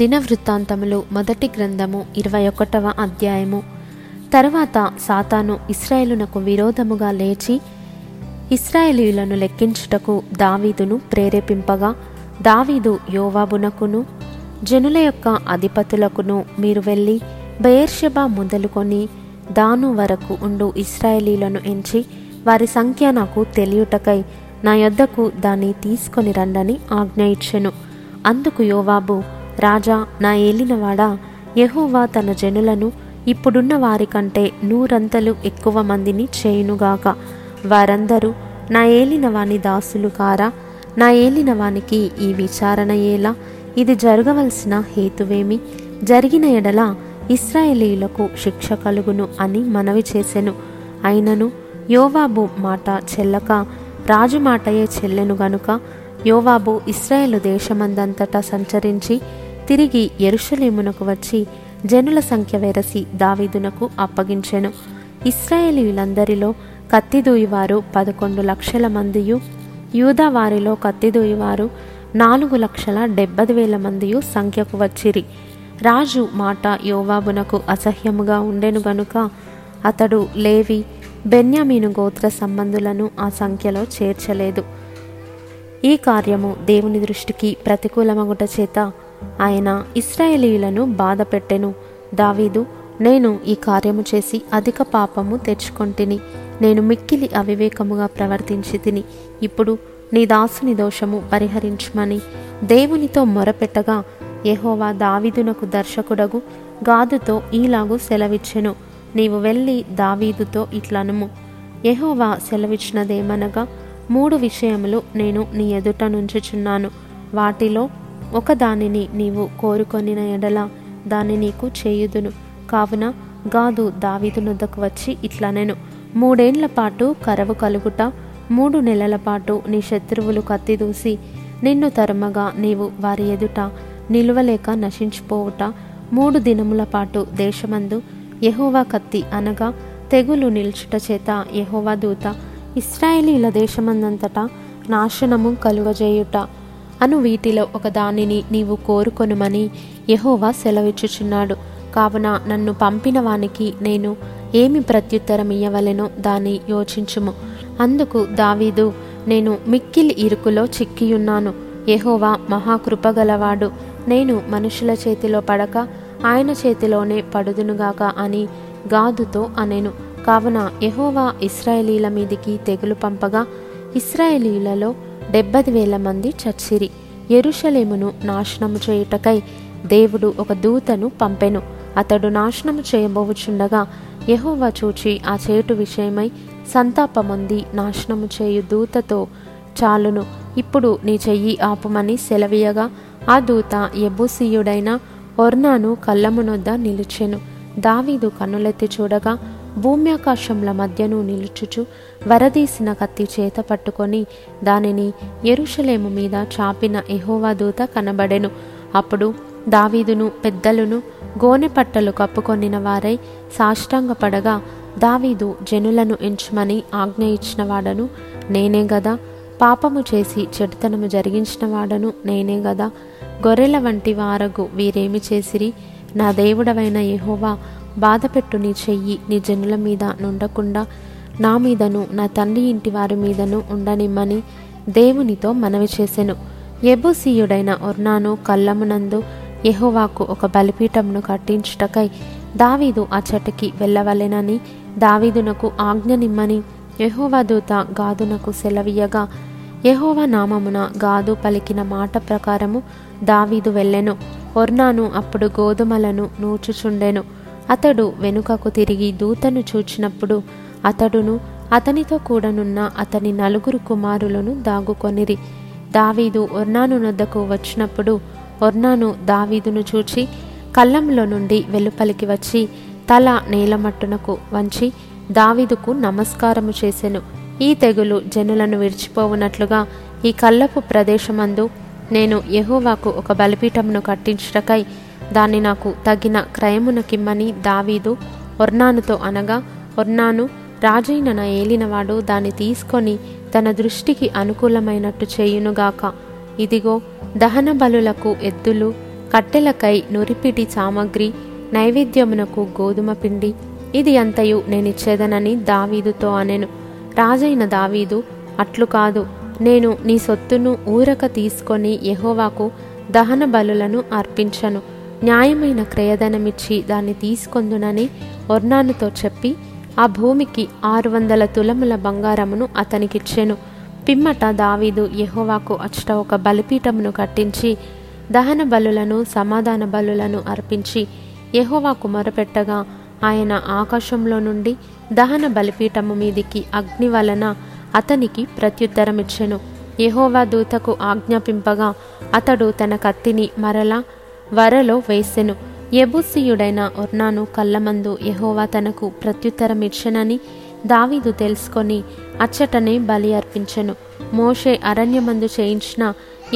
దిన వృత్తాంతములు మొదటి గ్రంథము 21వ అధ్యాయము. తరువాత సాతాను ఇశ్రాయేలునకు విరోధముగా లేచి ఇశ్రాయేలీయులను లెక్కించుటకు దావీదును ప్రేరేపింపగా, దావీదు యోవాబునకును జనుల యొక్క అధిపతులకును, మీరు వెళ్ళి బెయేర్షెబా మొదలుకొని దాను వరకు ఉండు ఇశ్రాయేలీలను ఎంచి వారి సంఖ్య నాకు తెలియుటకై నా యొద్దకు దాన్ని తీసుకొని రండని ఆజ్ఞ ఇచ్చెను. అందుకు యోవాబు, రాజా, నా ఏలినవాడా, యెహోవా తన జనులను ఇప్పుడున్న వారికంటే 100 ఎక్కువ మందిని చేయునుగాక. వారందరూ నా ఏలినవాని దాసులు కారా? నా ఏలినవానికి ఈ విచారణ ఎలా? ఇది జరగవలసిన హేతువేమి? జరిగిన ఎడల ఇశ్రాయేలీయులకు శిక్ష కలుగును అని మనవి చేసెను. అయినను యోవాబు మాట చెల్లక రాజు మాటయే చెల్లెను గనుక యోవాబు ఇశ్రాయేలు దేశమందంతటా సంచరించి తిరిగి యెరూషలేమునకు వచ్చి జనుల సంఖ్య వెరసి దావీదునకు అప్పగించెను. ఇశ్రాయేలీయులందరిలో కత్తిదూయివారు 11 లక్షల మందియు, యూదా వారిలో కత్తిదూయివారు 4,70,000 మందియు సంఖ్యకు వచ్చిరి. రాజు మాట యోవాబునకు అసహ్యముగా ఉండెను గనుక అతడు లేవి, బెన్యామీను గోత్ర సంబంధులను ఆ సంఖ్యలో చేర్చలేదు. ఈ కార్యము దేవుని దృష్టికి ప్రతికూలమగుట చేత ఆయన ఇశ్రాయేలీయులను బాధపెట్టెను. దావీదు, నేను ఈ కార్యము చేసి అధిక పాపము తెచ్చుకొంటిని. నేను మిక్కిలి అవివేకముగా ప్రవర్తించి తిని. ఇప్పుడు నీ దాసుని దోషము పరిహరించుమని దేవునితో మొరపెట్టగా, యెహోవా దావీదునకు దర్శకుడగు గాదుతో ఈలాగు సెలవిచ్చెను, నీవు వెళ్ళి దావీదుతో ఇట్లనుము, యెహోవా సెలవిచ్చినదేమనగా, 3 విషయములు నేను నీ ఎదుట నుంచుచున్నాను. వాటిలో ఒక దానిని నీవు కోరుకొనిన ఎడల దాన్ని నీకు చేయుదును. కావున గాదు దావీదునొద్దకు వచ్చి ఇట్లనెను, 3 ఏళ్ల పాటు కరవు కలుగుట, 3 నెలల పాటు నీ శత్రువులు కత్తిదూసి నిన్ను తరుమగా నీవు వారి ఎదుట నిలువలేక నశించిపోవుట, 3 దినముల పాటు దేశమందు యెహోవా కత్తి అనగా తెగులు నిల్చుట చేత యెహోవా దూత ఇశ్రాయేలీల దేశమందంతటా నాశనము కలుగజేయుట అను వీటిలో ఒక దానిని నీవు కోరుకొనుమని యెహోవా సెలవిచ్చుచున్నాడు. కావున నన్ను పంపిన వానికి నేను ఏమి ప్రత్యుత్తరం ఇయ్యవలెనో దాన్ని యోచించుము. అందుకు దావీదు, నేను మిక్కిలి ఇరుకులో చిక్కియున్నాను. యెహోవా మహాకృపగలవాడు. నేను మనుషుల చేతిలో పడక ఆయన చేతిలోనే పడుదునుగాక అని గాదుతో అనెను. కావున యెహోవా ఇశ్రాయేలీల మీదికి తెగులు పంపగా ఇశ్రాయేలీలలో 70,000 మంది చచ్చిరి. యెరూషలేమును నాశనము చేయుటకై దేవుడు ఒక దూతను పంపెను. అతడు నాశనము చేయబోవుచుండగా యెహోవా చూచి ఆ చేటు విషయమై సంతాపమొంది నాశనము చేయు దూతతో, చాలును, ఇప్పుడు నీ చెయ్యి ఆపుమని సెలవీయగా ఆ దూత యెబూసీయుడైన ఒర్నాను కళ్ళమునొద్ద నిలిచెను. దావీదు కన్నులెత్తి చూడగా భూమ్యాకాశముల మధ్యను నిలుచుచు వరదీసిన కత్తి చేత పట్టుకొని దానిని యెరూషలేము మీద చాపిన యెహోవా దూత కనబడెను. అప్పుడు దావీదును పెద్దలను గోనె పట్టలు కప్పుకొనిన వారై సాష్టాంగపడగా, దావీదు జనులను ఎంచుమని ఆజ్ఞ ఇచ్చిన వాడను నేనే గదా, పాపము చేసి చెడుతనము జరిగించిన వాడను నేనే గదా, గొర్రెల వంటి వారగు వీరేమి చేసిరి? నా దేవుడవైన యెహోవా, బాధపెట్టు నీ చెయ్యి నీ జనుల మీద నుండకుండా నా మీదను నా తండ్రి ఇంటి వారి మీదను ఉండనిమ్మని దేవునితో మనవి చేసెను. యెబూసీయుడైన ఒర్నాను కళ్ళమునందు యెహోవాకు ఒక బలిపీఠమును కట్టించుటకై దావీదు ఆ చెట్టుకి వెళ్ళవలెనని దావీదునకు ఆజ్ఞనిమ్మని యెహోవా దూత గాదునకు సెలవీయగా, యెహోవా నామమున గాదు పలికిన మాట ప్రకారము దావీదు వెళ్ళెను. ఒర్నాను అప్పుడు గోధుమలను నూచుచుండెను. అతడు వెనుకకు తిరిగి దూతను చూచినప్పుడు అతడును అతనితో కూడనున్న అతని 4 కుమారులను దాగుకొనిరి. దావీదు ఒర్నాను నొద్దకు వచ్చినప్పుడు ఒర్నాను దావీదును చూచి కళ్ళంలో నుండి వెలుపలికి వచ్చి తల నేలమట్టునకు వంచి దావీదుకు నమస్కారము చేసెను. ఈ తెగులు జనులను విడిచిపోవునట్లుగా ఈ కళ్ళపు ప్రదేశమందు నేను యెహోవాకు ఒక బలిపీఠమును కట్టించుటకై దాన్ని నాకు తగిన క్రయమునకిమ్మని దావీదు ఒర్నానుతో అనగా, ఒర్నాను, రాజైన నా ఏలినవాడు దాన్ని తీసుకొని తన దృష్టికి అనుకూలమైనట్టు చేయునుగాక. ఇదిగో, దహన బలులకు ఎద్దులు, కట్టెలకై నురిపిటి సామగ్రి, నైవేద్యమునకు గోధుమ పిండి, ఇది అంతయు నేనిచ్చేదనని దావీదుతో అనెను. రాజైన దావీదు, అట్లు కాదు, నేను నీ సొత్తును ఊరక తీసుకొని యెహోవాకు దహన బలులను అర్పించను, న్యాయమైన క్రయధనమిచ్చి దాన్ని తీసుకొందునని ఒర్నానుతో చెప్పి ఆ భూమికి 600 తులముల బంగారమును అతనికిచ్చెను. పిమ్మట దావీదు యెహోవాకు అచ్చట ఒక బలిపీఠమును కట్టించి దహన బలులను సమాధాన బలులను అర్పించి యెహోవాకు మొరపెట్టగా ఆయన ఆకాశంలో నుండి దహన బలిపీఠము మీదికి అగ్ని వలన అతనికి ప్రత్యుత్తరమిచ్చెను. యెహోవా దూతకు ఆజ్ఞాపింపగా అతడు తన కత్తిని మరలా వరలో వేసెను. యెబూసీయుడైన ఒర్నాను కళ్ళమందు యెహోవా తనకు ప్రత్యుత్తరమిచ్చెనని దావీదు తెలుసుకొని అచ్చటనే బలి అర్పించెను. మోషే అరణ్యమందు చేయించిన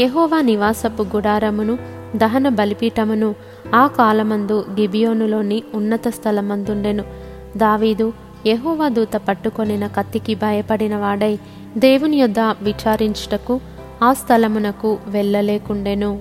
యెహోవా నివాసపు గుడారమును దహన బలిపీఠమును ఆ కాలమందు గిబియోనులోని ఉన్నత స్థలమందుండెను. దావీదు యెహోవా దూత పట్టుకొనిన కత్తికి భయపడిన వాడై దేవుని యొద్ద విచారించుటకు ఆ స్థలమునకు వెళ్ళలేకుండెను.